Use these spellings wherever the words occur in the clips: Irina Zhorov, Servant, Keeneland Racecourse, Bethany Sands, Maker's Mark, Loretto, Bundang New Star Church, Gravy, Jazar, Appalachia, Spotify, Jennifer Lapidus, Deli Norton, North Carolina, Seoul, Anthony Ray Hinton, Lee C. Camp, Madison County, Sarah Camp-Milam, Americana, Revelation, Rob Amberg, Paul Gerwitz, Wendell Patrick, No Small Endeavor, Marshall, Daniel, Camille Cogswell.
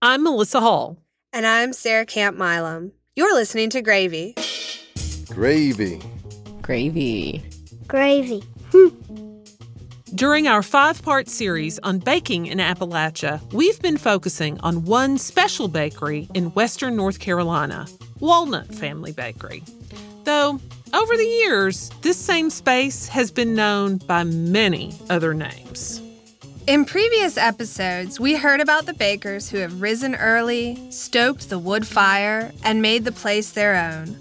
I'm Melissa Hall. And I'm Sarah Camp-Milam. You're listening to Gravy. Gravy. Gravy. Gravy. During our five-part series on baking in Appalachia, we've been focusing on one special bakery in western North Carolina, Walnut Family Bakery. Though, over the years, this same space has been known by many other names. In previous episodes, we heard about the bakers who have risen early, stoked the wood fire, and made the place their own.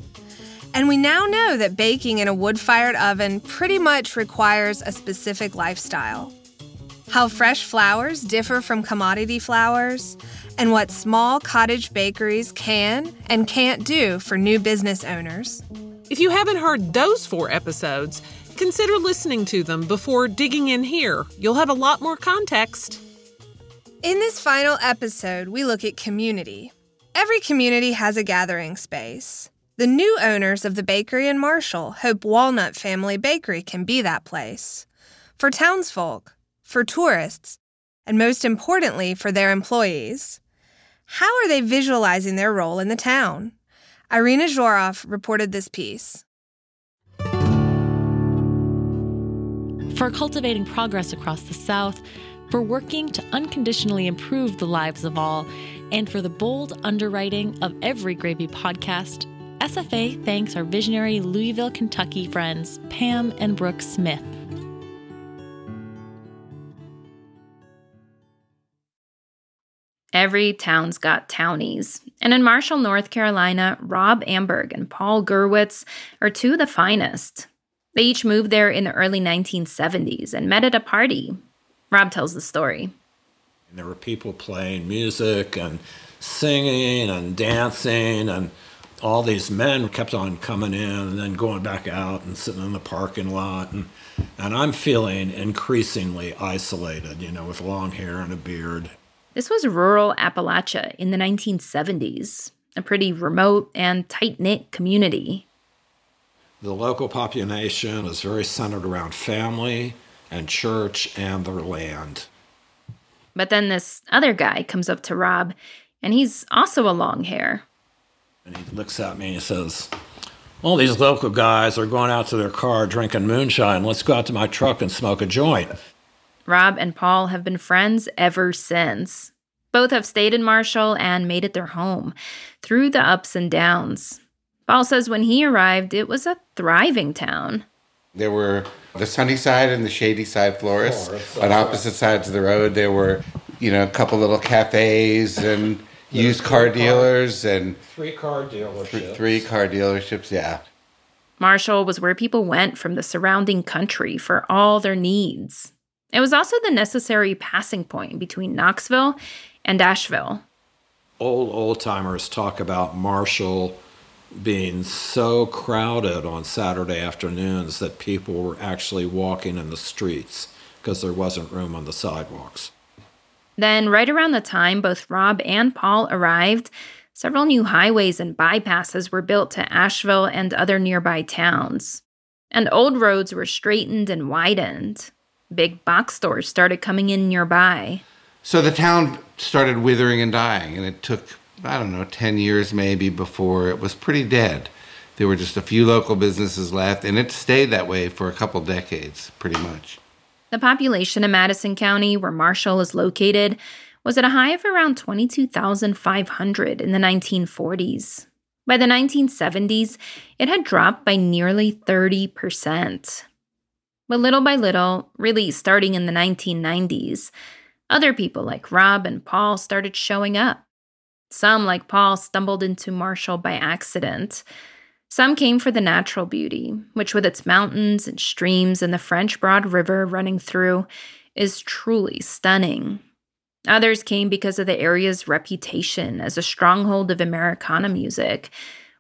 And we now know that baking in a wood-fired oven pretty much requires a specific lifestyle. How fresh flours differ from commodity flours, and what small cottage bakeries can and can't do for new business owners. If you haven't heard those four episodes, consider listening to them before digging in here. You'll have a lot more context. In this final episode, we look at community. Every community has a gathering space. The new owners of the bakery in Marshall hope Walnut Family Bakery can be that place. For townsfolk, for tourists, and most importantly, for their employees. How are they visualizing their role in the town? Irina Zhorov reported this piece. For cultivating progress across the South, for working to unconditionally improve the lives of all, and for the bold underwriting of every Gravy podcast, SFA thanks our visionary Louisville, Kentucky friends, Pam and Brooke Smith. Every town's got townies. And in Marshall, North Carolina, Rob Amberg and Paul Gerwitz are two of the finest. They each moved there in the early 1970s and met at a party. Rob tells the story. And there were people playing music and singing and dancing, and all these men kept on coming in and then going back out and sitting in the parking lot. And I'm feeling increasingly isolated, you know, with long hair and a beard. This was rural Appalachia in the 1970s, a pretty remote and tight-knit community. The local population is very centered around family and church and their land. But then this other guy comes up to Rob, and he's also a long hair. And he looks at me and he says, all these local guys are going out to their car drinking moonshine. Let's go out to my truck and smoke a joint. Rob and Paul have been friends ever since. Both have stayed in Marshall and made it their home through the ups and downs. Paul says when he arrived, it was a thriving town. There were the sunny side and the shady side florists. On opposite sides of the road, there were, you know, a couple little cafes and used car dealers and... Three car dealerships, yeah. Marshall was where people went from the surrounding country for all their needs. It was also the necessary passing point between Knoxville and Asheville. Old-timers talk about Marshall being so crowded on Saturday afternoons that people were actually walking in the streets because there wasn't room on the sidewalks. Then, right around the time both Rob and Paul arrived, several new highways and bypasses were built to Asheville and other nearby towns. And old roads were straightened and widened. Big box stores started coming in nearby. So the town started withering and dying, and it took, 10 years maybe before it was pretty dead. There were just a few local businesses left, and it stayed that way for a couple decades, pretty much. The population in Madison County, where Marshall is located, was at a high of around 22,500 in the 1940s. By the 1970s, it had dropped by nearly 30%. But little by little, really starting in the 1990s, other people like Rob and Paul started showing up. Some, like Paul, stumbled into Marshall by accident. Some came for the natural beauty, which with its mountains and streams and the French Broad River running through is truly stunning. Others came because of the area's reputation as a stronghold of Americana music,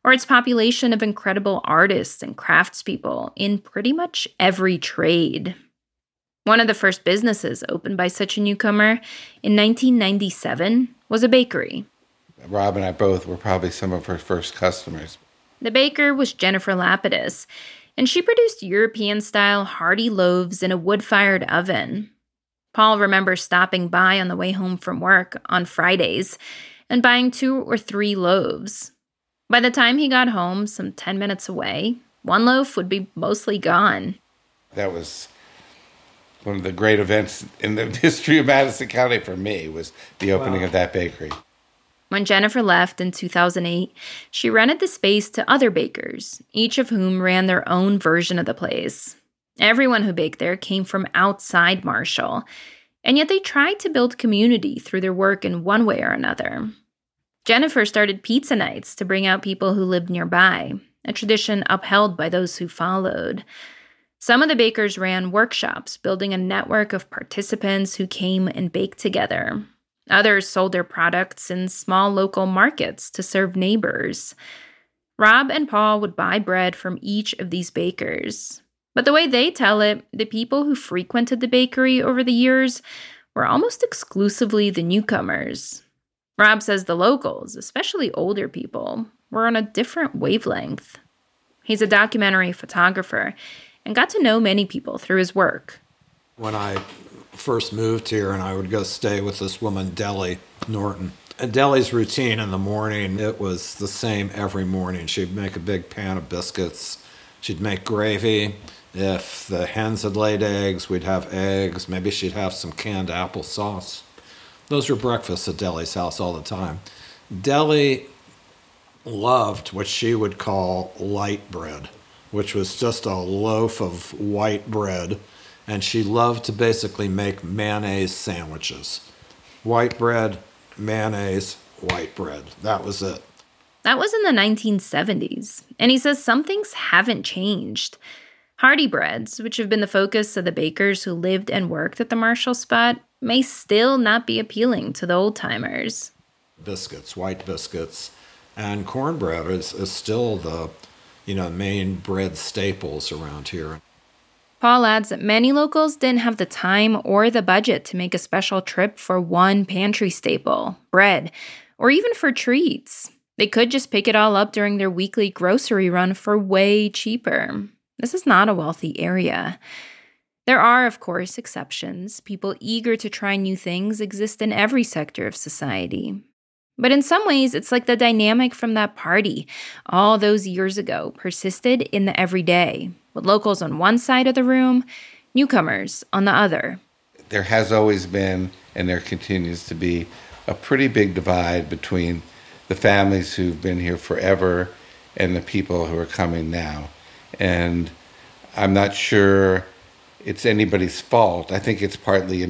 or its population of incredible artists and craftspeople in pretty much every trade. One of the first businesses opened by such a newcomer in 1997 was a bakery. Rob and I both were probably some of her first customers. The baker was Jennifer Lapidus, and she produced European-style hearty loaves in a wood-fired oven. Paul remembers stopping by on the way home from work on Fridays and buying 2 or 3 loaves. By the time he got home, some 10 minutes away, one loaf would be mostly gone. That was one of the great events in the history of Madison County for me, was the opening of that bakery. When Jennifer left in 2008, she rented the space to other bakers, each of whom ran their own version of the place. Everyone who baked there came from outside Marshall, and yet they tried to build community through their work in one way or another. Jennifer started pizza nights to bring out people who lived nearby, a tradition upheld by those who followed. Some of the bakers ran workshops, building a network of participants who came and baked together. Others sold their products in small local markets to serve neighbors. Rob and Paul would buy bread from each of these bakers. But the way they tell it, the people who frequented the bakery over the years were almost exclusively the newcomers. Rob says the locals, especially older people, were on a different wavelength. He's a documentary photographer and got to know many people through his work. When I first moved here and I would go stay with this woman, Deli Norton. And Deli's routine in the morning, it was the same every morning. She'd make a big pan of biscuits. She'd make gravy. If the hens had laid eggs, we'd have eggs. Maybe she'd have some canned applesauce. Those were breakfasts at Deli's house all the time. Deli loved what she would call light bread, which was just a loaf of white bread. And she loved to basically make mayonnaise sandwiches. White bread, mayonnaise, white bread. That was it. That was in the 1970s. And he says some things haven't changed. Hearty breads, which have been the focus of the bakers who lived and worked at the Marshall spot, may still not be appealing to the old-timers. Biscuits, white biscuits, and cornbread is still the, main bread staples around here. Paul adds that many locals didn't have the time or the budget to make a special trip for one pantry staple, bread, or even for treats. They could just pick it all up during their weekly grocery run for way cheaper. This is not a wealthy area. There are, of course, exceptions. People eager to try new things exist in every sector of society. But in some ways, it's like the dynamic from that party all those years ago persisted in the everyday, with locals on one side of the room, newcomers on the other. There has always been, and there continues to be, a pretty big divide between the families who've been here forever and the people who are coming now. And I'm not sure it's anybody's fault. I think it's partly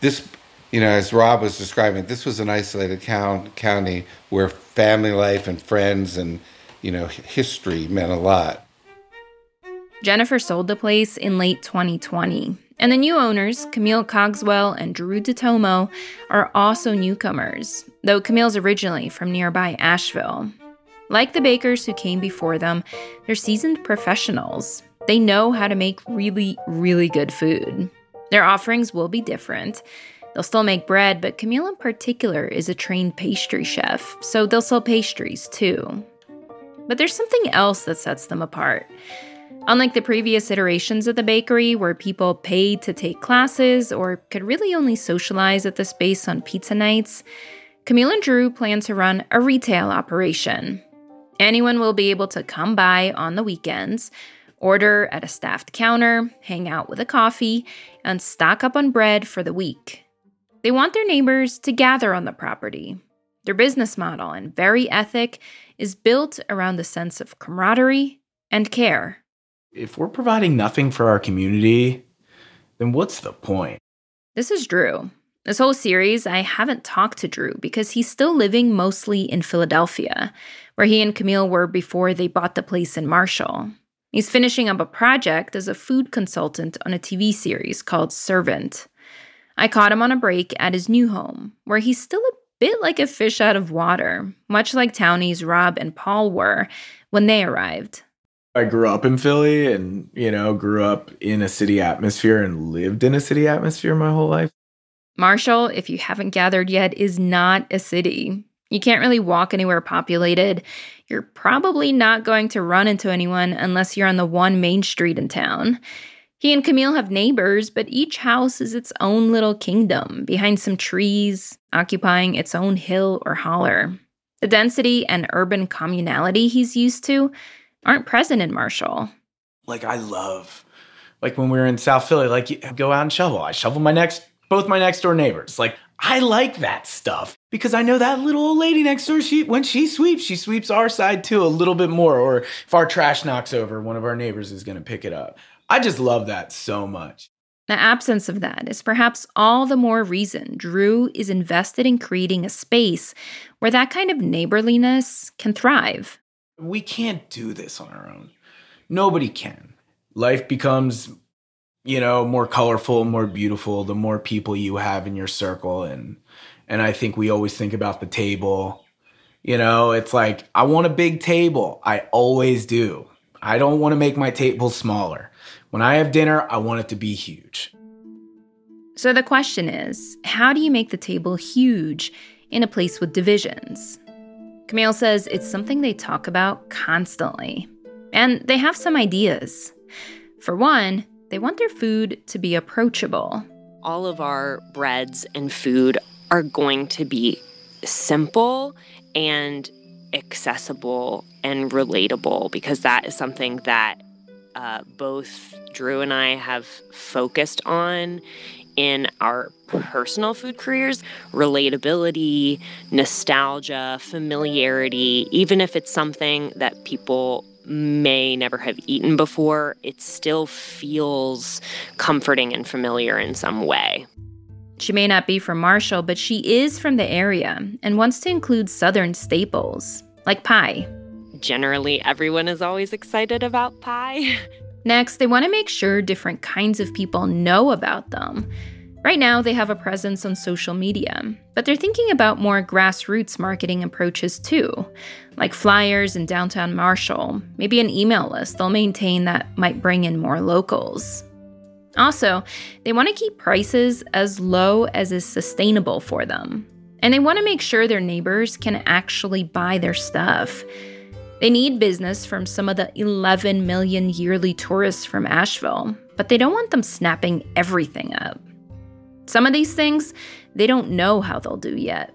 this, as Rob was describing, this was an isolated county where family life and friends and, history meant a lot. Jennifer sold the place in late 2020, and the new owners, Camille Cogswell and Drew DiTomo, are also newcomers, though Camille's originally from nearby Asheville. Like the bakers who came before them, they're seasoned professionals. They know how to make really, really good food. Their offerings will be different. They'll still make bread, but Camille in particular is a trained pastry chef, so they'll sell pastries too. But there's something else that sets them apart. Unlike the previous iterations of the bakery, where people paid to take classes or could really only socialize at the space on pizza nights, Camille and Drew plan to run a retail operation. Anyone will be able to come by on the weekends, order at a staffed counter, hang out with a coffee, and stock up on bread for the week. They want their neighbors to gather on the property. Their business model and very ethic is built around the sense of camaraderie and care. If we're providing nothing for our community, then what's the point? This is Drew. This whole series, I haven't talked to Drew because he's still living mostly in Philadelphia, where he and Camille were before they bought the place in Marshall. He's finishing up a project as a food consultant on a TV series called Servant. I caught him on a break at his new home, where he's still a bit like a fish out of water, much like townies Rob and Paul were when they arrived. I grew up in Philly and, grew up in a city atmosphere and lived in a city atmosphere my whole life. Marshall, if you haven't gathered yet, is not a city. You can't really walk anywhere populated. You're probably not going to run into anyone unless you're on the one main street in town. He and Camille have neighbors, but each house is its own little kingdom behind some trees, occupying its own hill or holler. The density and urban communality he's used to aren't present in Marshall. I love when we were in South Philly, go out and shovel. I shovel both my next door neighbors. I like that stuff because I know that little old lady next door, when she sweeps our side too a little bit more. Or if our trash knocks over, one of our neighbors is going to pick it up. I just love that so much. The absence of that is perhaps all the more reason Drew is invested in creating a space where that kind of neighborliness can thrive. We can't do this on our own. Nobody can. Life becomes, more colorful, more beautiful, the more people you have in your circle. And I think we always think about the table. It's I want a big table. I always do. I don't want to make my table smaller. When I have dinner, I want it to be huge. So the question is, how do you make the table huge in a place with divisions? Camille says it's something they talk about constantly. And they have some ideas. For one, they want their food to be approachable. All of our breads and food are going to be simple and accessible and relatable, because that is something that both Drew and I have focused on in our personal food careers: relatability, nostalgia, familiarity. Even if it's something that people may never have eaten before, it still feels comforting and familiar in some way. She may not be from Marshall, but she is from the area and wants to include Southern staples, like pie. Generally, everyone is always excited about pie. Next, they want to make sure different kinds of people know about them. Right now, they have a presence on social media, but they're thinking about more grassroots marketing approaches too, like flyers in downtown Marshall, maybe an email list they'll maintain that might bring in more locals. Also, they want to keep prices as low as is sustainable for them, and they want to make sure their neighbors can actually buy their stuff. They need business from some of the 11 million yearly tourists from Asheville, but they don't want them snapping everything up. Some of these things, they don't know how they'll do yet.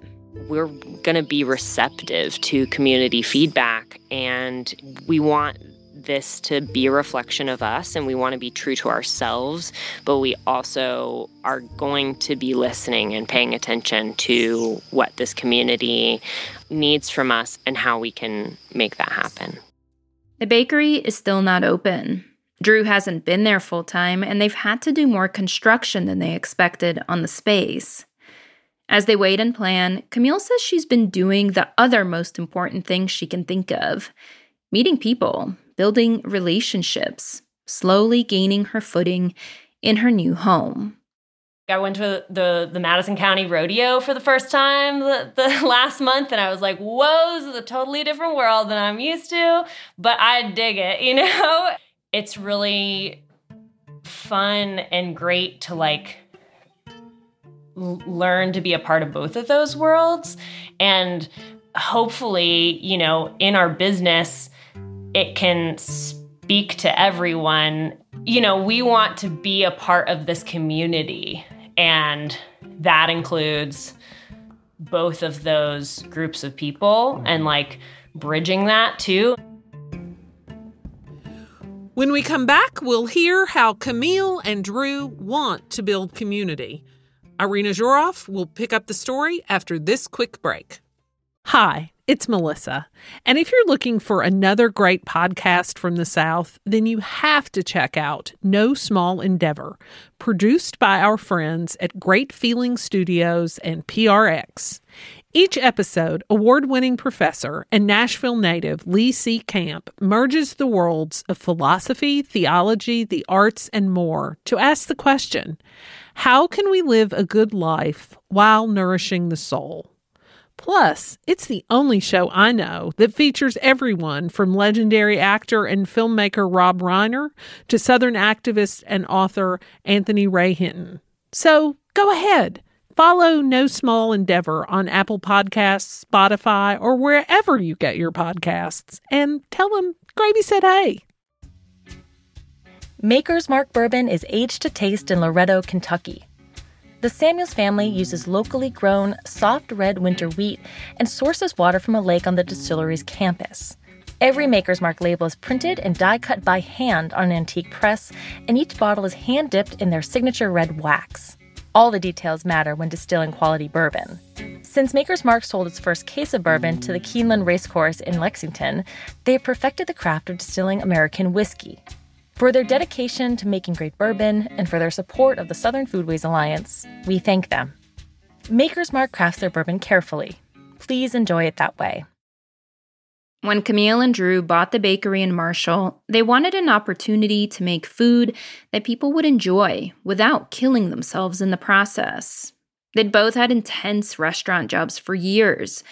We're going to be receptive to community feedback, and we want this to be a reflection of us, and we want to be true to ourselves, but we also are going to be listening and paying attention to what this community needs from us and how we can make that happen. The bakery is still not open. Drew hasn't been there full time, and they've had to do more construction than they expected on the space. As they wait and plan, Camille says she's been doing the other most important thing she can think of: meeting people, building relationships, slowly gaining her footing in her new home. I went to the Madison County rodeo for the first time the last month, and I was like, whoa, this is a totally different world than I'm used to, but I dig it, It's really fun and great to learn to be a part of both of those worlds, and hopefully, in our business, it can speak to everyone. We want to be a part of this community, and that includes both of those groups of people and bridging that too. When we come back, we'll hear how Camille and Drew want to build community. Irina Zhorov will pick up the story after this quick break. Hi, it's Melissa. And if you're looking for another great podcast from the South, then you have to check out No Small Endeavor, produced by our friends at Great Feeling Studios and PRX. Each episode, award-winning professor and Nashville native Lee C. Camp merges the worlds of philosophy, theology, the arts, and more to ask the question, how can we live a good life while nourishing the soul? Plus, it's the only show I know that features everyone from legendary actor and filmmaker Rob Reiner to Southern activist and author Anthony Ray Hinton. So go ahead, follow No Small Endeavor on Apple Podcasts, Spotify, or wherever you get your podcasts, and tell them Gravy said hey. Maker's Mark bourbon is aged to taste in Loretto, Kentucky. The Samuels family uses locally grown, soft red winter wheat and sources water from a lake on the distillery's campus. Every Maker's Mark label is printed and die-cut by hand on an antique press, and each bottle is hand-dipped in their signature red wax. All the details matter when distilling quality bourbon. Since Maker's Mark sold its first case of bourbon to the Keeneland Racecourse in Lexington, they have perfected the craft of distilling American whiskey. For their dedication to making great bourbon and for their support of the Southern Foodways Alliance, we thank them. Maker's Mark crafts their bourbon carefully. Please enjoy it that way. When Camille and Drew bought the bakery in Marshall, they wanted an opportunity to make food that people would enjoy without killing themselves in the process. They'd both had intense restaurant jobs for years.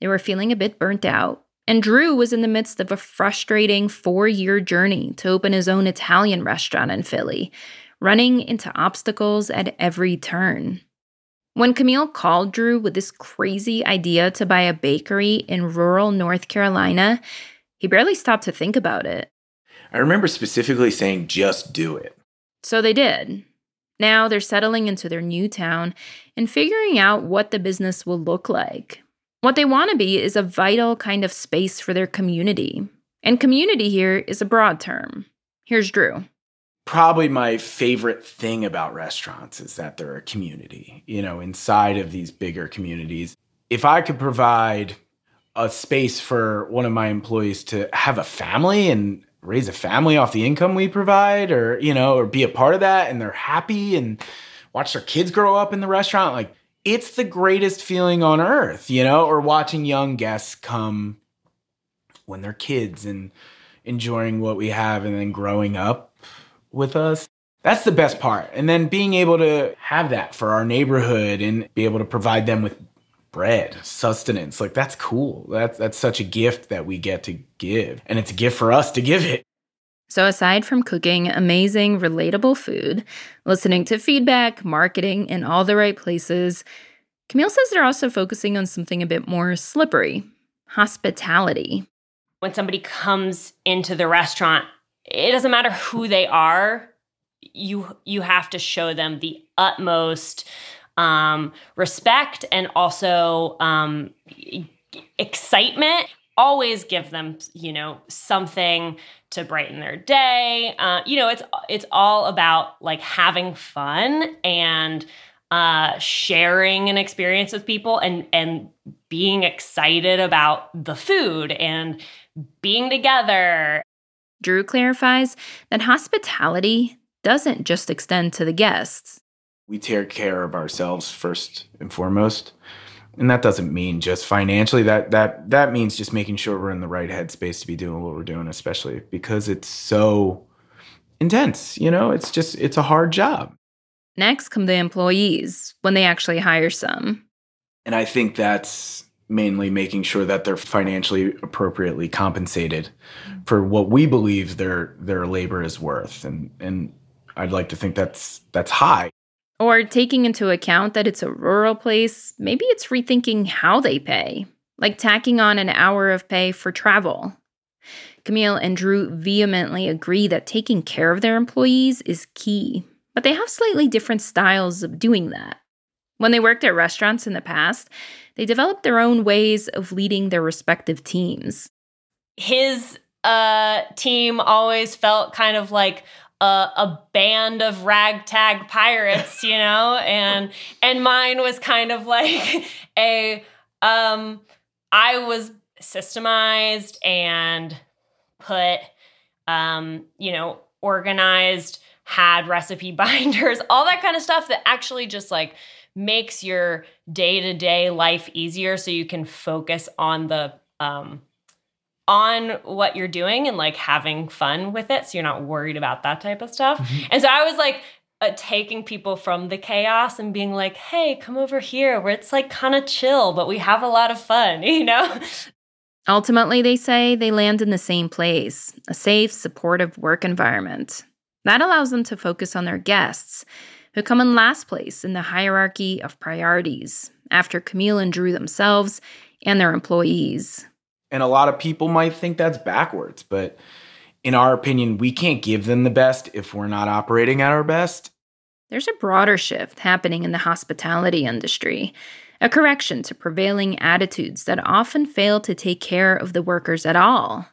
They were feeling a bit burnt out. And Drew was in the midst of a frustrating 4-year journey to open his own Italian restaurant in Philly, running into obstacles at every turn. When Camille called Drew with this crazy idea to buy a bakery in rural North Carolina, he barely stopped to think about it. I remember specifically saying, just do it. So they did. Now they're settling into their new town and figuring out what the business will look like. What they want to be is a vital kind of space for their community. And community here is a broad term. Here's Drew. Probably my favorite thing about restaurants is that they're a community, inside of these bigger communities. If I could provide a space for one of my employees to have a family and raise a family off the income we provide or be a part of that and they're happy and watch their kids grow up in the restaurant, it's the greatest feeling on earth, or watching young guests come when they're kids and enjoying what we have and then growing up with us. That's the best part. And then being able to have that for our neighborhood and be able to provide them with bread, sustenance, that's cool. That's such a gift that we get to give. And it's a gift for us to give it. So aside from cooking amazing, relatable food, listening to feedback, marketing in all the right places, Camille says they're also focusing on something a bit more slippery, hospitality. When somebody comes into the restaurant, it doesn't matter who they are, you have to show them the utmost respect and also excitement. Always give them, something to brighten their day. It's all about having fun and sharing an experience with people and being excited about the food and being together. Drew clarifies that hospitality doesn't just extend to the guests. We take care of ourselves first and foremost. And that doesn't mean just financially. That means just making sure we're in the right headspace to be doing what we're doing, especially because it's so intense. It's a hard job. Next come the employees when they actually hire some. And I think that's mainly making sure that they're financially appropriately compensated for what we believe their labor is worth. And I'd like to think that's high. Or taking into account that it's a rural place, maybe it's rethinking how they pay, like tacking on an hour of pay for travel. Camille and Drew vehemently agree that taking care of their employees is key, but they have slightly different styles of doing that. When they worked at restaurants in the past, they developed their own ways of leading their respective teams. His team always felt kind of like a band of ragtag pirates, and mine was kind of like I was systemized and put, organized, had recipe binders, all that kind of stuff that actually just makes your day-to-day life easier so you can focus on the, on what you're doing and having fun with it. So you're not worried about that type of stuff. Mm-hmm. And so I was taking people from the chaos and being hey, come over here where it's kind of chill, but we have a lot of fun, Ultimately, they say they land in the same place, a safe, supportive work environment. That allows them to focus on their guests, who come in last place in the hierarchy of priorities after Camille and Drew themselves and their employees. And a lot of people might think that's backwards, but in our opinion, we can't give them the best if we're not operating at our best. There's a broader shift happening in the hospitality industry, a correction to prevailing attitudes that often fail to take care of the workers at all.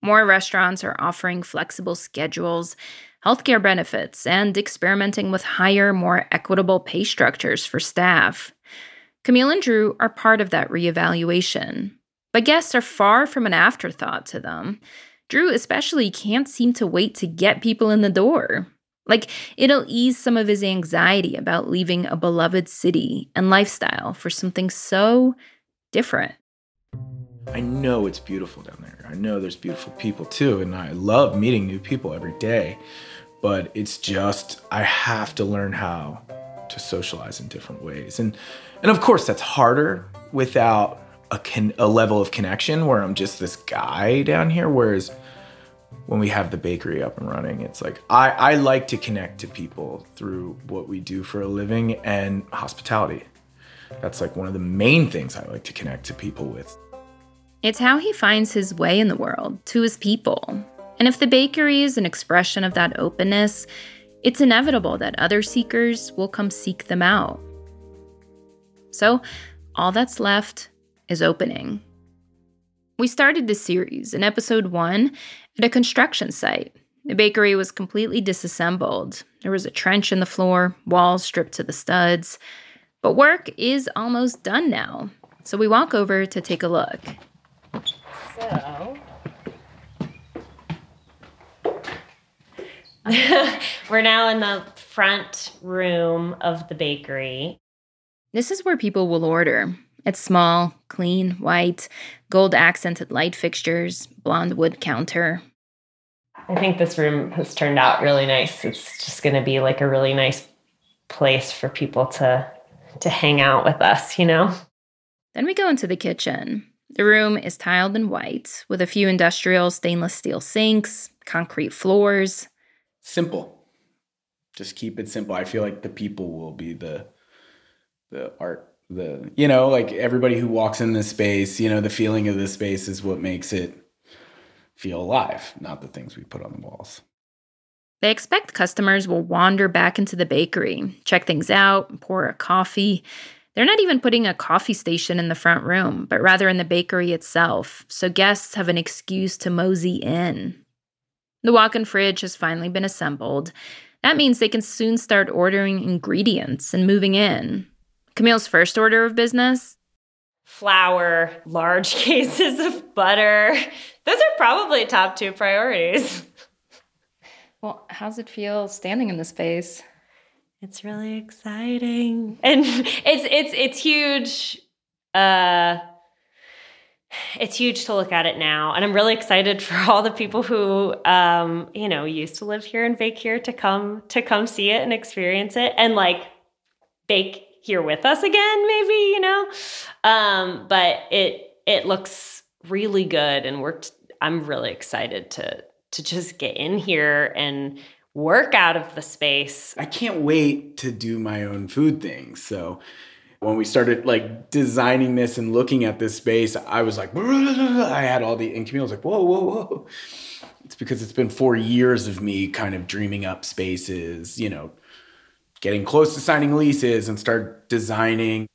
More restaurants are offering flexible schedules, healthcare benefits, and experimenting with higher, more equitable pay structures for staff. Camille and Drew are part of that reevaluation. But guests are far from an afterthought to them. Drew especially can't seem to wait to get people in the door. Like, it'll ease some of his anxiety about leaving a beloved city and lifestyle for something so different. I know it's beautiful down there. I know there's beautiful people too, and I love meeting new people every day. But it's just, I have to learn how to socialize in different ways. And of course, that's harder without a level of connection where I'm just this guy down here, whereas when we have the bakery up and running, it's like, I like to connect to people through what we do for a living and hospitality. That's like one of the main things I like to connect to people with. It's how he finds his way in the world, to his people. And if the bakery is an expression of that openness, it's inevitable that other seekers will come seek them out. So all that's left is opening. We started this series in episode 1 at a construction site. The bakery was completely disassembled. There was a trench in the floor, walls stripped to the studs. But work is almost done now, so we walk over to take a look. So, we're now in the front room of the bakery. This is where people will order. It's small, clean, white, gold-accented light fixtures, blonde wood counter. I think this room has turned out really nice. It's just going to be like a really nice place for people to hang out with us, you know? Then we go into the kitchen. The room is tiled in white with a few industrial stainless steel sinks, concrete floors. Simple. Just keep it simple. I feel like the people will be the art. You know, like everybody who walks in this space, you know, the feeling of this space is what makes it feel alive, not the things we put on the walls. They expect customers will wander back into the bakery, check things out, pour a coffee. They're not even putting a coffee station in the front room, but rather in the bakery itself, so guests have an excuse to mosey in. The walk-in fridge has finally been assembled. That means they can soon start ordering ingredients and moving in. Camille's first order of business? Flour, large cases of butter. Those are probably top 2 priorities. Well, how's it feel standing in this space? It's really exciting. And it's huge. It's huge to look at it now. And I'm really excited for all the people who, you know, used to live here and bake here to come see it and experience it and like bake here with us again, maybe, you know? But it looks really good, and I'm really excited to just get in here and work out of the space. I can't wait to do my own food thing. So when we started like designing this and looking at this space, I was like, I had all the, and Camille was like, whoa. It's because it's been 4 years of me kind of dreaming up spaces, you know, getting close to signing leases and start designing.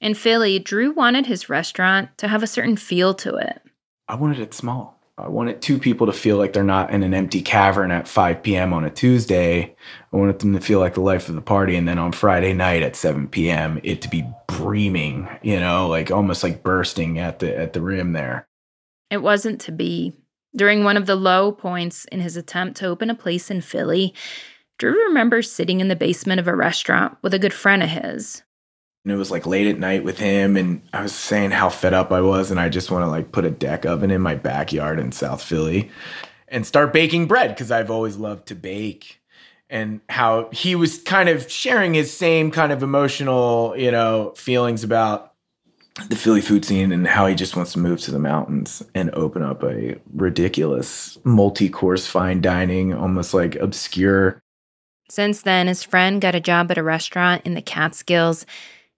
In Philly, Drew wanted his restaurant to have a certain feel to it. I wanted it small. I wanted 2 people to feel like they're not in an empty cavern at 5 p.m. on a Tuesday. I wanted them to feel like the life of the party. And then on Friday night at 7 p.m., it to be breaming, you know, like almost like bursting at the rim there. It wasn't to be. During one of the low points in his attempt to open a place in Philly, Drew remembers sitting in the basement of a restaurant with a good friend of his. And it was like late at night with him, and I was saying how fed up I was, and I just want to like put a deck oven in my backyard in South Philly and start baking bread because I've always loved to bake. And how he was kind of sharing his same kind of emotional, you know, feelings about the Philly food scene and how he just wants to move to the mountains and open up a ridiculous multi-course fine dining, almost like obscure. Since then, his friend got a job at a restaurant in the Catskills,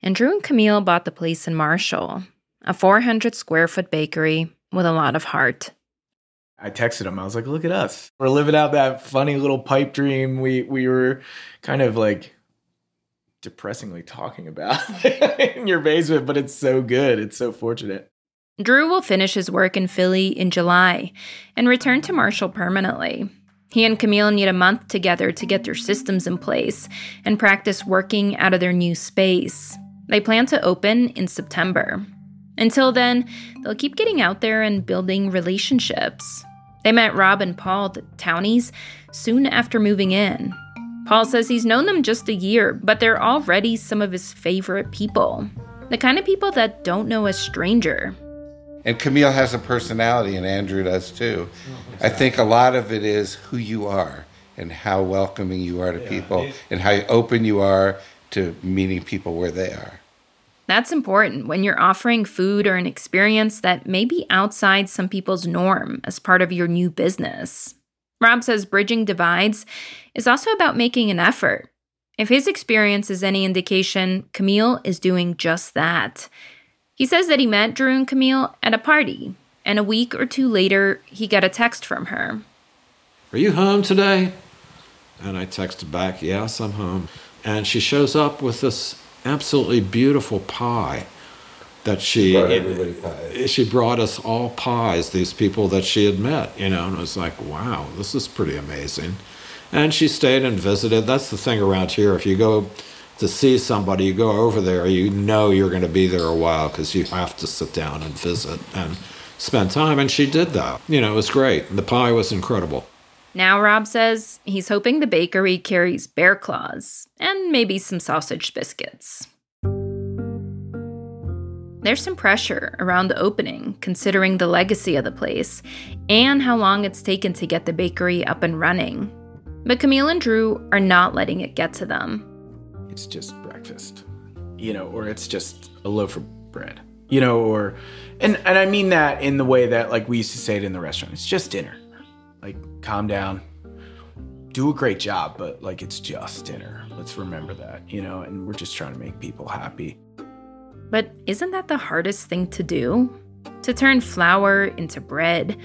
and Drew and Camille bought the place in Marshall, a 400-square-foot bakery with a lot of heart. I texted him. I was like, look at us. We're living out that funny little pipe dream we were kind of like depressingly talking about in your basement, but it's so good. It's so fortunate. Drew will finish his work in Philly in July and return to Marshall permanently. He and Camille need a month together to get their systems in place and practice working out of their new space. They plan to open in September. Until then, they'll keep getting out there and building relationships. They met Rob and Paul, the townies, soon after moving in. Paul says he's known them just a year, but they're already some of his favorite people. The kind of people that don't know a stranger. And Camille has a personality, and Andrew does too. I think a lot of it is who you are and how welcoming you are to people and how open you are to meeting people where they are. That's important when you're offering food or an experience that may be outside some people's norm as part of your new business. Rob says bridging divides is also about making an effort. If his experience is any indication, Camille is doing just that. He says that he met Drew and Camille at a party, and a week or two later, he got a text from her. Are you home today? And I texted back, yes, I'm home. And she shows up with this absolutely beautiful pie that she brought us all pies, these people that she had met, you know, and I was like, wow, this is pretty amazing. And she stayed and visited. That's the thing around here. If you go to see somebody, you go over there, you know you're going to be there a while because you have to sit down and visit and spend time. And she did that. You know, it was great. The pie was incredible. Now Rob says he's hoping the bakery carries bear claws and maybe some sausage biscuits. There's some pressure around the opening, considering the legacy of the place and how long it's taken to get the bakery up and running. But Camille and Drew are not letting it get to them. It's just breakfast, you know, or it's just a loaf of bread, you know, or, and I mean that in the way that, like, we used to say it in the restaurant, it's just dinner. Like, calm down, do a great job, but, like, it's just dinner. Let's remember that, you know, and we're just trying to make people happy. But isn't that the hardest thing to do? To turn flour into bread,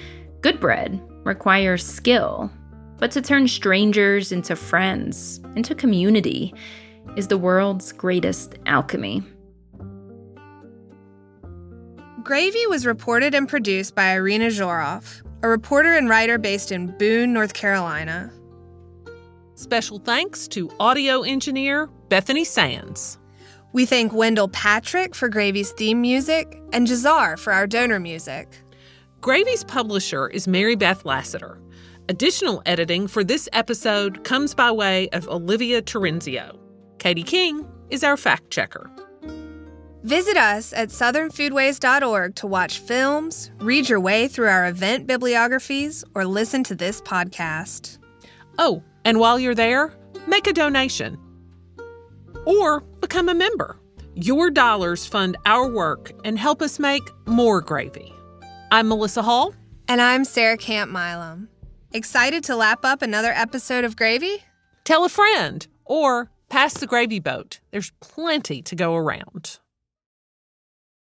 good bread, requires skill. But to turn strangers into friends, into community, is the world's greatest alchemy. Gravy was reported and produced by Irina Zhorov, a reporter and writer based in Boone, North Carolina. Special thanks to audio engineer Bethany Sands. We thank Wendell Patrick for Gravy's theme music and Jazar for our donor music. Gravy's publisher is Mary Beth Lassiter. Additional editing for this episode comes by way of Olivia Terenzio. Katie King is our fact-checker. Visit us at southernfoodways.org to watch films, read your way through our event bibliographies, or listen to this podcast. Oh, and while you're there, make a donation. Or become a member. Your dollars fund our work and help us make more gravy. I'm Melissa Hall. And I'm Sarah Camp-Milam. Excited to lap up another episode of Gravy? Tell a friend or pass the gravy boat. There's plenty to go around.